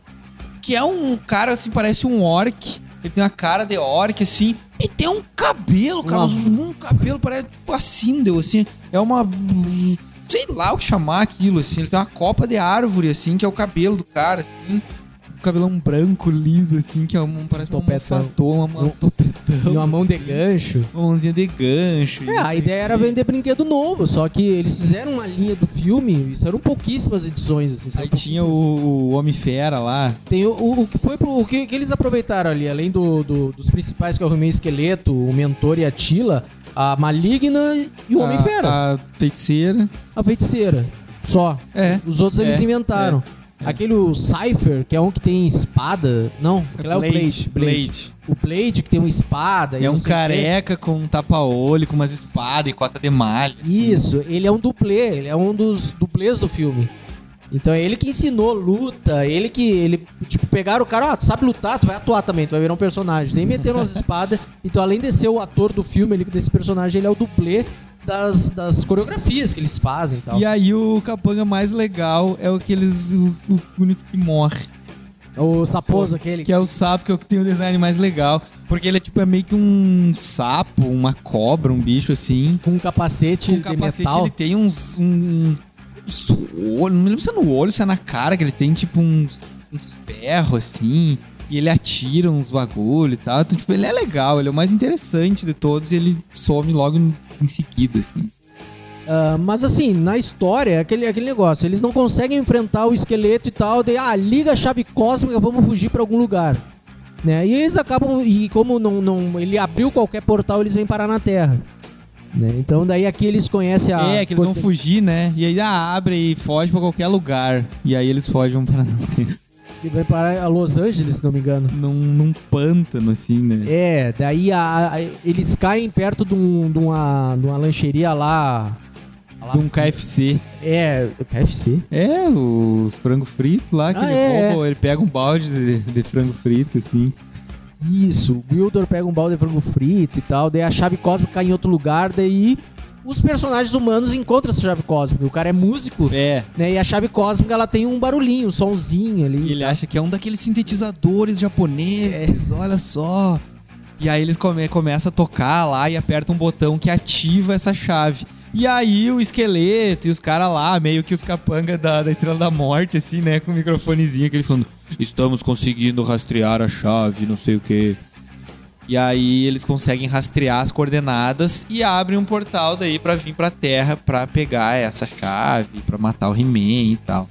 Que é um cara, assim, parece um orc. Ele tem uma cara de orc, assim. E tem um cabelo, cara. Um cabelo parece tipo a Sindel, assim. É uma... Sei lá o que chamar aquilo, assim. Ele tem uma copa de árvore, assim, que é o cabelo do cara, assim. Um cabelão branco, liso, assim, que é parece topetão. Um topetão. E uma mão de gancho. Uma mãozinha de gancho. A ideia era vender brinquedo novo, só que eles fizeram uma linha do filme e saíram pouquíssimas edições, assim. Aí tinha o Homem-Fera lá. Tem o que foi pro... O que eles aproveitaram ali, além dos principais, que é o He-Man Esqueleto, o Mentor e a Tila, a Maligna e o Homem-Fera. A Feiticeira. Só. Os outros eles inventaram. Aquele Cypher, que é um que tem espada. Não, aquele é o Blade. O Blade, que tem uma espada. É um careca com um tapa-olho, com umas espadas e cota de malha. Isso, assim. Ele é um dublê. Ele é um dos dublês do filme. Então é ele que ensinou luta. Ele que, tipo, pegaram o cara. Ó, tu sabe lutar, tu vai atuar também, tu vai virar um personagem. Daí meteram as espadas. Então, além de ser o ator do filme, desse personagem, ele é o dublê das coreografias que eles fazem e tal. E aí o capanga mais legal é o único que morre. O saposo aquele. Que é o sapo, que é o que tem o design mais legal. Porque ele é tipo, é meio que um sapo, uma cobra, um bicho assim. Com um capacete de metal. Com um capacete ele tem uns olhos, não me lembro se é no olho, se é na cara, que ele tem tipo uns ferros assim. E ele atira uns bagulho e tal. Então, tipo, ele é legal, ele é o mais interessante de todos e ele some logo em seguida, assim. Mas assim, na história, aquele negócio, eles não conseguem enfrentar o esqueleto e tal, liga a chave cósmica, vamos fugir pra algum lugar. Né? E eles acabam, e como não, ele abriu qualquer portal, eles vêm parar na Terra. Né? Então daí aqui eles conhecem a... É, que eles vão fugir, né? E aí abre e foge pra qualquer lugar. E aí eles fogem, vão parar na Terra. Vai parar a Los Angeles, se não me engano. Num pântano, assim, né? É, daí eles caem perto de uma lancheria lá... De um KFC. É, KFC? É, os frango frito lá, que ele pega um balde de frango frito, assim. Isso, o Wildor pega um balde de frango frito e tal, daí a chave cósmica cai em outro lugar, daí... Os personagens humanos encontram essa chave cósmica. O cara é músico, né? E a chave cósmica, ela tem um barulhinho, um sonzinho ali. E ele acha que é um daqueles sintetizadores japoneses, olha só. E aí eles começam a tocar lá e apertam um botão que ativa essa chave. E aí o esqueleto e os caras lá, meio que os capangas da Estrela da Morte, assim, né? Com o microfonezinho, que ele falando, estamos conseguindo rastrear a chave, não sei o quê. E aí eles conseguem rastrear as coordenadas e abrem um portal daí pra vir pra Terra pra pegar essa chave, pra matar o He-Man e tal.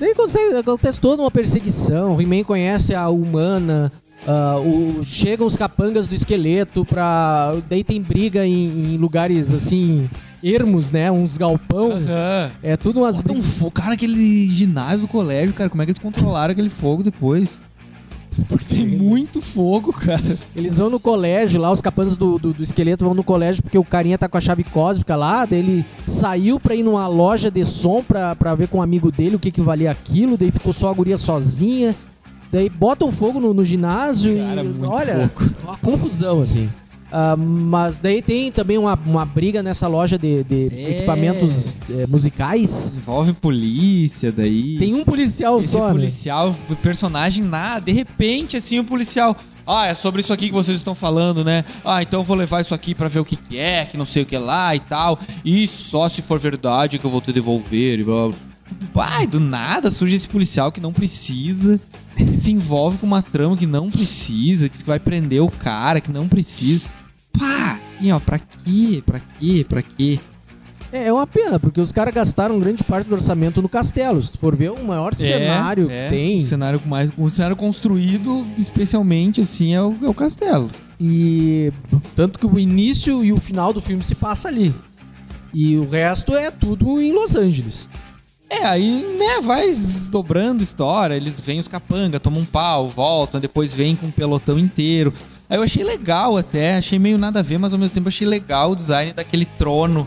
Daí acontece toda uma perseguição, o He-Man conhece a humana, chegam os capangas do esqueleto pra... Daí tem briga em lugares assim... ermos, né? Uns galpão. Uhum. É tudo umas... Cara, aquele ginásio do colégio, cara, como é que eles controlaram aquele fogo depois? Porque tem muito fogo, cara. Eles vão no colégio lá, os capangas do esqueleto vão no colégio porque o carinha tá com a chave cósmica lá, daí ele saiu pra ir numa loja de som pra ver com um amigo dele o que valia aquilo, daí ficou só a guria sozinha, daí botam fogo no ginásio, cara, e olha, fogo. Uma confusão, assim. Mas daí tem também uma briga nessa loja de equipamentos musicais. Envolve polícia, daí... Tem um policial personagem nada. De repente, assim, o policial... é sobre isso aqui que vocês estão falando, né? Então eu vou levar isso aqui pra ver o que é, que não sei o que lá e tal. E só se for verdade que eu vou te devolver e blá blá. Pai, do nada surge esse policial que não precisa, que se envolve com uma trama que não precisa, que vai prender o cara que não precisa. Pá, assim, ó, pra quê? É uma pena, porque os caras gastaram grande parte do orçamento no castelo. Se tu for ver, o maior cenário que tem... O cenário construído, especialmente, assim, é o castelo. E tanto que o início e o final do filme se passa ali. E o resto é tudo em Los Angeles. Aí, né, vai desdobrando história, eles vêm os capanga, tomam um pau, voltam, depois vêm com um pelotão inteiro. Aí eu achei legal até, achei meio nada a ver, mas ao mesmo tempo achei legal o design daquele trono,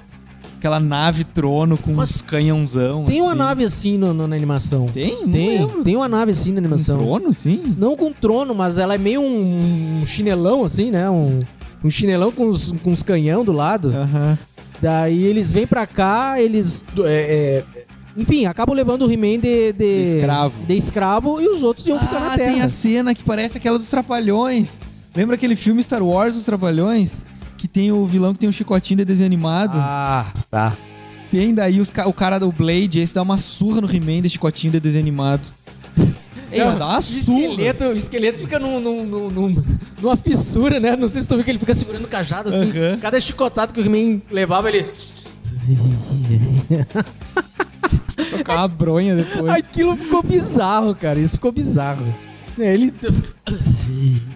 aquela nave-trono com uns canhãozão. Tem assim. Uma nave assim na animação. Tem uma nave assim na animação. Com trono, sim? Não com trono, mas ela é meio um chinelão assim, né, um chinelão com os canhão do lado. Uhum. Daí eles vêm pra cá, eles... Enfim, acabam levando o He-Man de escravo e os outros iam ficar na Terra. Tem a cena que parece aquela dos Trapalhões. Lembra aquele filme Star Wars dos Trapalhões? Que tem o vilão que tem um chicotinho de desenho animado? Tá. Tem daí o cara do Blade, esse dá uma surra no He-Man de chicotinho de desenho animado. Não, dá uma surra. O esqueleto fica numa fissura, né? Não sei se tu viu que ele fica segurando o cajado assim. Uhum. Cada chicotado que o He-Man levava, ele... Tocar uma bronha depois. Aquilo ficou bizarro, cara. Isso ficou bizarro. Ele...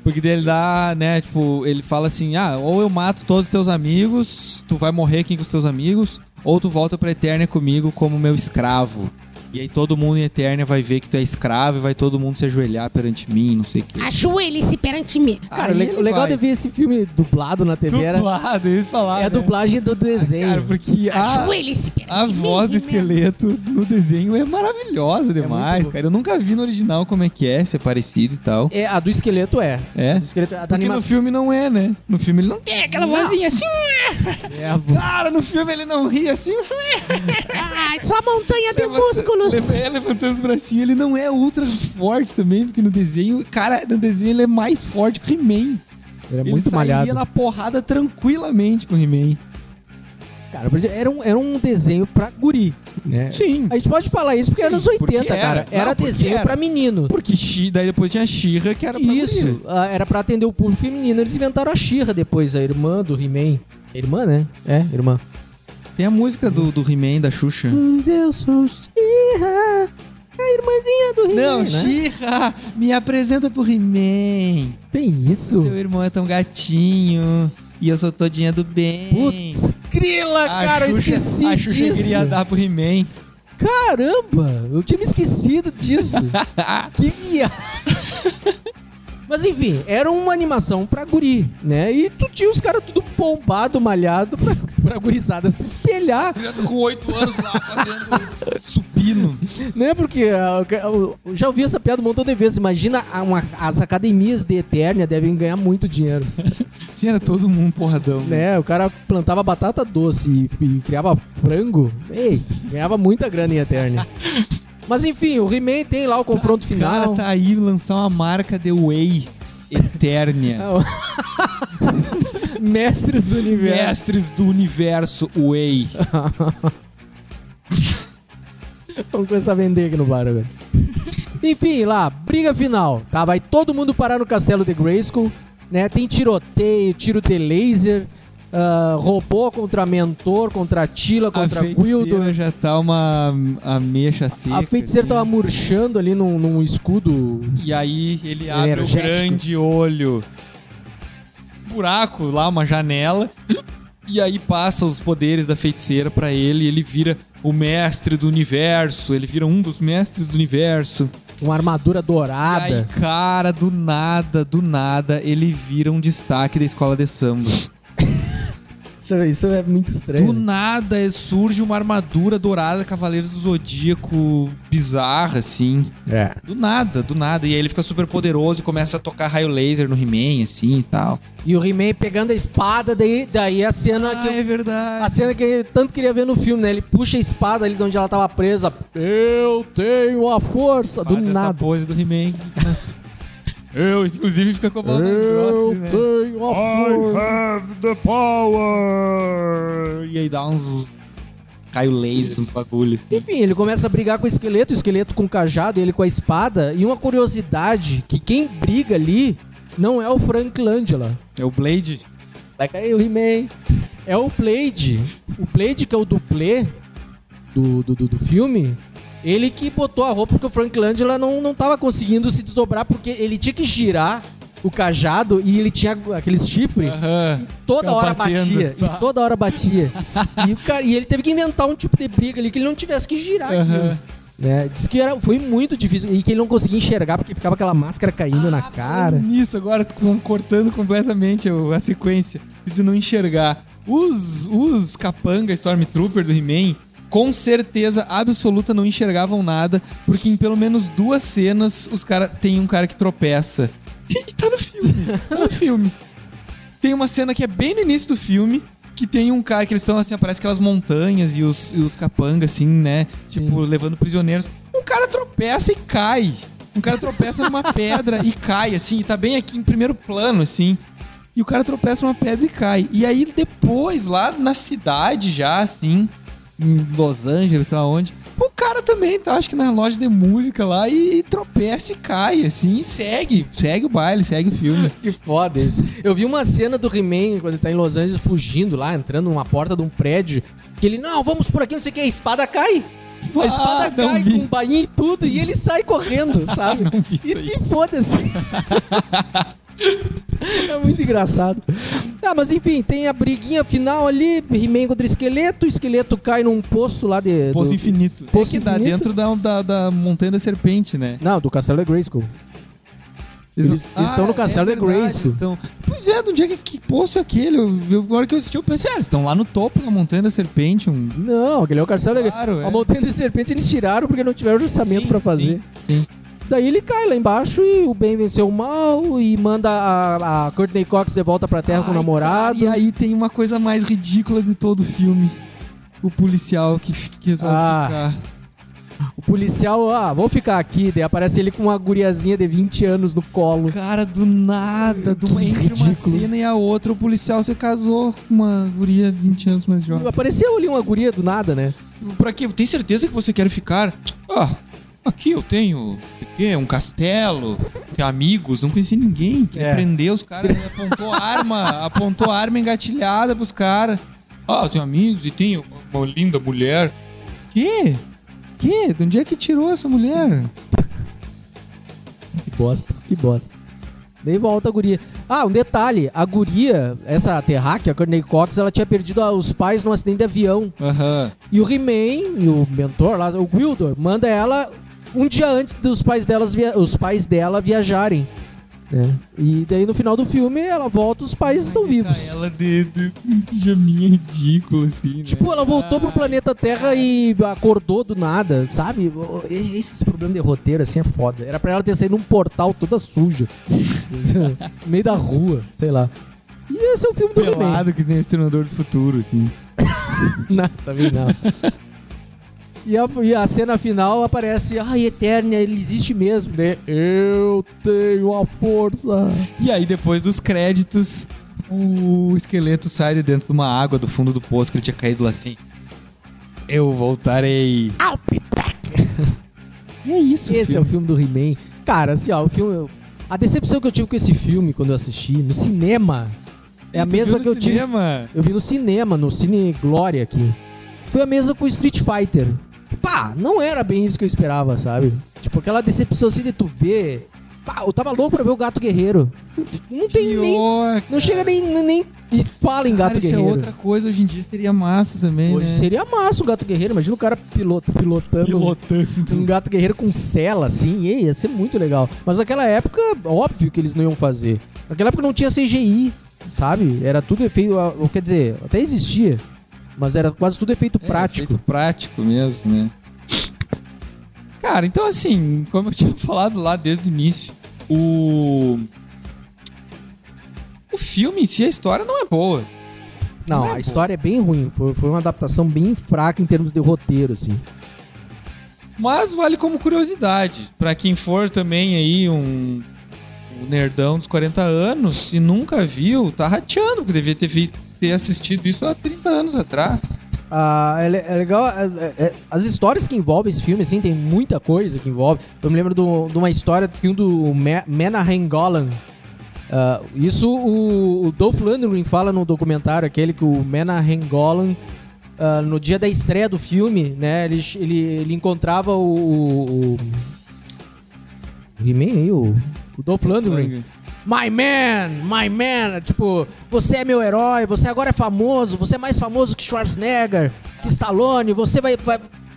Porque ele dá, né, tipo, ele fala assim, ou eu mato todos os teus amigos, tu vai morrer aqui com os teus amigos, ou tu volta pra Eternia comigo como meu escravo. E aí todo mundo em Eternia vai ver que tu é escravo e vai todo mundo se ajoelhar perante mim, não sei o que. Ajoelhe-se perante mim. Cara, o legal de ver esse filme dublado na TV era... Dublado, eu ia falar. É a dublagem do desenho. Cara, porque ajoelhe-se perante mim. A voz do esqueleto no desenho é maravilhosa demais, cara. Eu nunca vi no original como é que é, se é parecido e tal. É, a do esqueleto é. É? A do esqueleto é a da animação. Porque no filme não é, né? No filme ele não tem aquela vozinha assim... É, cara, no filme ele não ri assim... Ah, só a montanha de músculos. Levantando os bracinhos, ele não é ultra forte também, porque no desenho, cara, no desenho ele é mais forte que o He-Man. Ele é muito malhado. Ele saía na porrada tranquilamente com o He-Man. Cara, era um desenho pra guri, né? Sim. A gente pode falar isso porque era nos 80, cara. Era desenho pra menino. Porque daí depois tinha a She-Ra, que era pra guri. Isso, era pra atender o público feminino. Eles inventaram a She-Ra depois, a irmã do He-Man. Irmã, né? É, irmã. Tem a música do He-Man, da Xuxa. Mas eu sou She-Ra, a irmãzinha do He-Man. Não, né? She-Ra, me apresenta pro He-Man. Tem isso? Seu irmão é tão gatinho e eu sou todinha do bem. Putz, grila, cara, eu esqueci disso. A Xuxa queria dar pro He-Man. Caramba, eu tinha me esquecido disso. Que viagem. Mas enfim, era uma animação pra guri, né? E tu tinha os caras tudo pompado, malhado, pra gurizada se espelhar. Criança com 8 anos lá, fazendo supino. Né? Porque eu já ouvi essa piada um montão de vezes. Imagina, as academias de Eternia devem ganhar muito dinheiro. Sim, era todo mundo porradão. Né? O cara plantava batata doce e criava frango. Ei, ganhava muita grana em Eternia. Mas enfim, o He-Man tem lá o confronto final. O cara tá aí lançar uma marca de Whey Eternia. Mestres do Universo. Mestres do Universo Whey. Vamos começar a vender aqui no bar agora. Enfim, lá, briga final, tá? Vai todo mundo parar no Castelo de Grayskull, né? Tem tiroteio, tiro de laser... robô contra mentor, contra Tila, contra Guildo. A já tá uma ameixa seca. A feiticeira assim. Tava murchando ali num escudo. E aí ele abre energético. Um grande olho. Buraco lá, uma janela. E aí passa os poderes da feiticeira pra ele. E ele vira o mestre do universo. Ele vira um dos mestres do universo. Uma armadura dourada. E aí, cara, do nada, ele vira um destaque da escola de samba. Isso é muito estranho. Do nada surge uma armadura dourada Cavaleiros do Zodíaco bizarra, assim. É. Do nada. E aí ele fica super poderoso e começa a tocar raio laser no He-Man, assim, e tal. E o He-Man pegando a espada, daí a cena que... é verdade. A cena que eu tanto queria ver no filme, né? Ele puxa a espada ali de onde ela tava presa. Eu tenho a força. Faz do nada. Essa pose do He-Man. Eu, inclusive, fica com a bola no jogo. Eu tenho a força. I have the power. E aí dá uns... Cai o laser nos bagulhos. Assim. Enfim, ele começa a brigar com o esqueleto com o cajado, ele com a espada. E uma curiosidade, que quem briga ali não é o Frank Langella. É o Blade. Vai cair o He-Man. É o Blade. O Blade, que é o dublê do filme... Ele que botou a roupa porque o Frank Langella não tava conseguindo se desdobrar porque ele tinha que girar o cajado e ele tinha aqueles chifres e toda hora batia. E toda hora batia. E ele teve que inventar um tipo de briga ali que ele não tivesse que girar aquilo. Né? Diz que foi muito difícil e que ele não conseguia enxergar porque ficava aquela máscara caindo na cara. Nisso, agora cortando completamente a sequência de não enxergar. Os capanga Stormtrooper do He-Man com certeza absoluta não enxergavam nada, porque em pelo menos 2 cenas tem um cara que tropeça. E tá no filme. Tem uma cena que é bem no início do filme, que tem um cara que eles estão assim, parece aquelas montanhas e os capangas assim, né? Sim. Tipo, levando prisioneiros. Um cara tropeça e cai. Um cara tropeça numa pedra e cai, assim, e tá bem aqui em primeiro plano, assim. E o cara tropeça numa pedra e cai. E aí depois, lá na cidade já, assim... em Los Angeles, sei lá onde. O cara também tá, acho que na loja de música lá e tropeça e cai, assim, e segue o baile, segue o filme. Que foda isso. Eu vi uma cena do He-Man, quando ele tá em Los Angeles, fugindo lá, entrando numa porta de um prédio, que ele, não, vamos por aqui, não sei o que, a espada cai. A espada cai com um bainha e tudo, e ele sai correndo, sabe? E foda-se. É muito engraçado. Ah, mas enfim, tem a briguinha final ali, He-Man contra esqueleto, o esqueleto cai num poço lá de... Poço infinito. Poço que dá dentro da montanha da serpente, né? Não, do Castelo de Grayskull. Eles estão no Castelo de Grayskull. Estão... Pois é, do dia que poço é aquele? Na hora que eu assisti, eu pensei, eles estão lá no topo da Montanha da Serpente. Não, aquele é o Castelo da Grayskull. A Montanha da Serpente eles tiraram porque não tiveram orçamento pra fazer. Sim. Daí ele cai lá embaixo e o bem venceu o mal e manda a Courtney Cox de volta pra terra com o namorado. Cara, e aí tem uma coisa mais ridícula de todo o filme. O policial que resolve ficar... O policial, vou ficar aqui. Daí aparece ele com uma guriazinha de 20 anos no colo. Cara, do nada, entre uma cena e a outra, o policial se casou com uma guria 20 anos mais jovem. Apareceu ali uma guria do nada, né? Pra quê? Tem certeza que você quer ficar? Aqui eu tenho um castelo, tenho amigos, não conheci ninguém. Queria prender os caras, apontou arma, engatilhada pros caras. Eu tenho amigos e tenho uma linda mulher. Quê? Que? De onde é que tirou essa mulher? Que bosta, que bosta. Daí volta a guria. Um detalhe, a guria, essa terráquea, a Courtney Cox, ela tinha perdido os pais num acidente de avião. E o He-Man, e o mentor lá, o Wilder, manda ela um dia antes dos pais dela viajarem. E daí no final do filme ela volta, os pais estão vivos. Ela de pijaminha ridícula, assim, né? Tipo, ela voltou pro planeta Terra e acordou do nada, sabe? Esse problema de roteiro, assim, é foda. Era pra ela ter saído num portal toda suja no meio da rua, sei lá. E esse é o filme do He-Man. Pelado que tem esse treinador do futuro, assim. Não, também não. E a cena final aparece, Eternia, ele existe mesmo, né? Eu tenho a força. E aí, depois dos créditos, o esqueleto sai de dentro de uma água do fundo do poço que ele tinha caído lá assim. Eu voltarei. E é isso. Esse é o filme do He-Man. Cara, assim, o filme... A decepção que eu tive com esse filme quando eu assisti no cinema é a mesma que eu tive. Eu vi no cinema, no Cine Glória aqui. Foi a mesma com o Street Fighter. Não era bem isso que eu esperava, sabe? Tipo, aquela decepção assim de tu ver... eu tava louco pra ver o Gato Guerreiro. Não tem pior, nem... Cara. Não chega nem fala em Gato Guerreiro. Isso é outra coisa, hoje em dia seria massa também, hoje, né? Seria massa o Gato Guerreiro. Imagina o cara pilotando um Gato Guerreiro com cela, assim. Ia ser muito legal. Mas naquela época, óbvio que eles não iam fazer. Naquela época não tinha CGI, sabe? Era tudo efeito... Quer dizer, até existia. Mas era quase tudo efeito prático. Efeito prático mesmo, né? Cara, então assim, como eu tinha falado lá desde o início, o filme em si, a história não é boa. Não, a história é bem ruim. Foi uma adaptação bem fraca em termos de roteiro, assim. Mas vale como curiosidade. Pra quem for também aí um nerdão dos 40 anos e nunca viu, tá rateando, porque devia ter assistido isso há 30 anos atrás. É legal. As histórias que envolvem esse filme, assim, tem muita coisa que envolve. Eu me lembro de uma história que do Menahem Golan. Isso o Dolph Lundgren fala no documentário aquele que o Menahem Golan, no dia da estreia do filme, né, ele encontrava o Dolph Lundgren. My man, tipo, você é meu herói, você agora é famoso, você é mais famoso que Schwarzenegger, que Stallone, você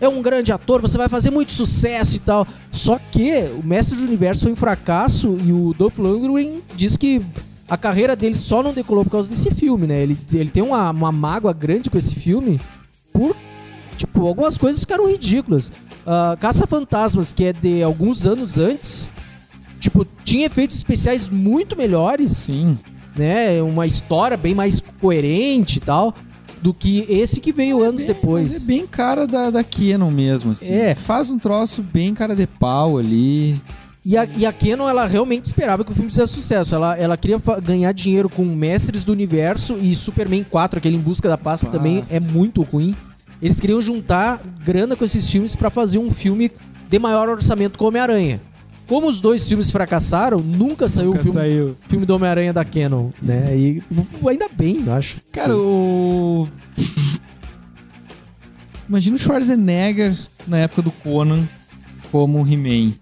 é um grande ator, você vai fazer muito sucesso e tal. Só que o Mestres do Universo foi um fracasso e o Dolph Lundgren diz que a carreira dele só não decolou por causa desse filme, né? Ele tem uma mágoa grande com esse filme por, tipo, algumas coisas ficaram ridículas. Caça-Fantasmas, que é de alguns anos antes... Tipo, tinha efeitos especiais muito melhores. Sim. Né? Uma história bem mais coerente e tal do que esse que veio anos depois. Mas é bem cara da Canon mesmo, assim. Faz um troço bem cara de pau ali. E a Canon, ela realmente esperava que o filme fizesse sucesso. Ela queria ganhar dinheiro com Mestres do Universo e Superman 4, aquele Em Busca da Paz, que também é muito ruim. Eles queriam juntar grana com esses filmes pra fazer um filme de maior orçamento com Homem-Aranha. Como os dois filmes fracassaram, nunca saiu o filme do Homem-Aranha da Canon, né? E ainda bem, eu acho. Cara, imagina o Schwarzenegger na época do Conan como He-Man.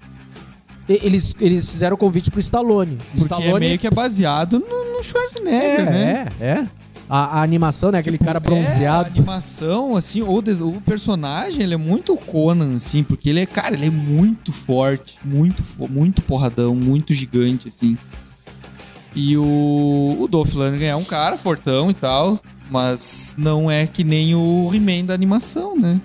Eles fizeram o convite pro Stallone. Porque Stallone... é meio que é baseado no Schwarzenegger, né? É. A animação, né? Aquele tipo, cara bronzeado. A animação, assim, o personagem, ele é muito Conan, assim, porque ele é, cara, ele é muito forte, muito porradão, muito gigante, assim. E o Dolph Lundgren é um cara fortão e tal, mas não é que nem o He-Man da animação, né?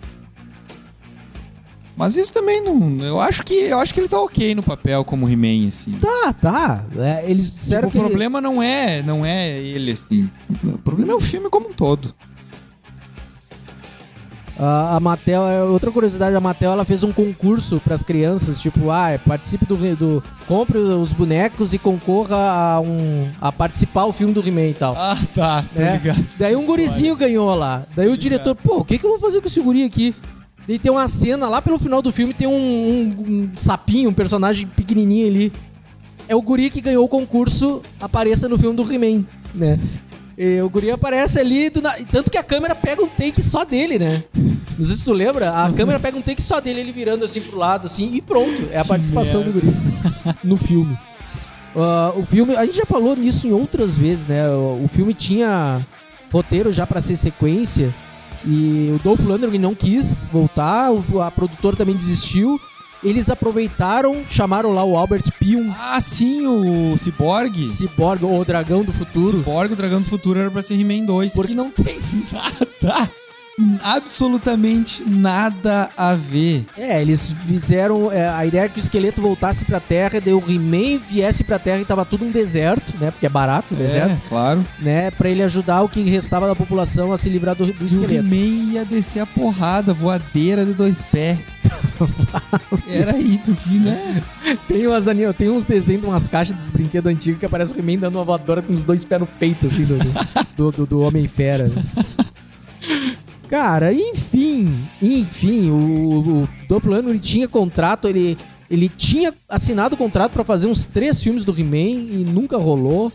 Mas isso também não... Eu acho que ele tá ok no papel como He-Man, assim. Tá. É, eles disseram que... O problema não é ele, assim. O problema é o filme como um todo. A Mattel... Outra curiosidade, a Mattel, ela fez um concurso pras crianças. Tipo, participe do... Compre os bonecos e concorra a participar do filme do He-Man e tal. Ah, tá. É. Ligado. Daí um gurizinho ganhou lá. Daí o diretor... Pô, o que que eu vou fazer com esse guri aqui? E tem uma cena, lá pelo final do filme, tem um sapinho, um personagem pequenininho ali. É o guri que ganhou o concurso, apareça no filme do He-Man, né? E o guri aparece ali, tanto que a câmera pega um take só dele, né? Não sei se tu lembra, a câmera pega um take só dele, ele virando assim pro lado, assim, e pronto. É a participação do guri no filme. O filme, a gente já falou nisso em outras vezes, né? O filme tinha roteiro já pra ser sequência. E o Dolph Lundgren não quis voltar, a produtora também desistiu. Eles aproveitaram, chamaram lá o Albert Pyun. Ah, sim, o Cyborg. Cyborg, o Dragão do Futuro. Cyborg, o Dragão do Futuro era pra ser He-Man 2, porque não tem nada, absolutamente nada a ver. Eles fizeram... a ideia é que o esqueleto voltasse pra Terra, daí o He-Man viesse pra Terra e tava tudo um deserto, né? Porque é barato o deserto. Claro. Né? Pra ele ajudar o que restava da população a se livrar do esqueleto. O He-Man ia descer a porrada, voadeira de dois pés. Era aí, porque, né? Tem uns desenhos de umas caixas dos brinquedos antigos que aparece o He-Man dando uma voadora com os dois pés no peito, assim, do Homem-Fera. Cara, enfim, o Dolph Lundgren tinha contrato, ele tinha assinado o contrato pra fazer uns 3 filmes do He-Man e nunca rolou.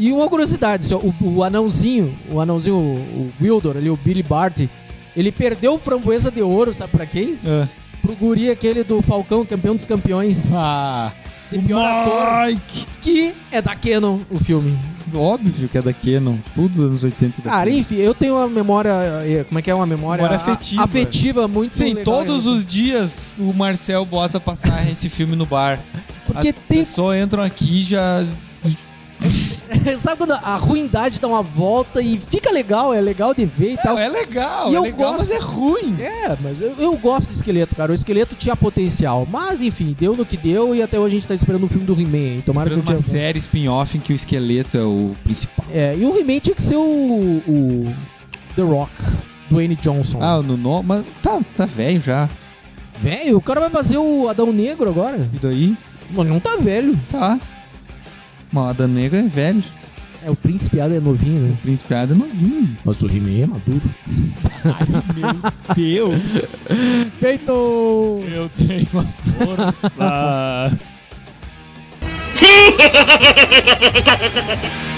E uma curiosidade, o anãozinho, o Wildor ali, o Billy Barty, ele perdeu o Framboesa de Ouro, sabe pra quem? Pro guri aquele do Falcão, campeão dos campeões. O pior ator, que é da Canon o filme. Óbvio que é da Canon, tudo dos anos 80 da Canon. Enfim, eu tenho uma memória, como é que é? Uma memória afetiva. Afetiva, muito legal. Sim, todos os dias o Marcel bota passar esse filme no bar. Porque as pessoas entram aqui e já... Sabe quando a ruindade dá uma volta e fica legal, é legal de ver e tal. É legal, mas é ruim. Mas eu gosto do esqueleto, cara. O esqueleto tinha potencial. Mas, enfim, deu no que deu e até hoje a gente tá esperando o filme do He-Man. Tomara que uma série spin-off em que o esqueleto é o principal. E o He-Man tinha que ser o The Rock, Dwayne Johnson. Mas tá velho já. Velho? O cara vai fazer o Adão Negro agora. E daí? Mas não tá velho. Tá. O Adão Negro é velho. O Príncipe Adam é novinho, né? O Príncipe Adam é novinho. Mas o He-Man é maduro. Ai, meu Deus. Feito! Eu tenho uma força.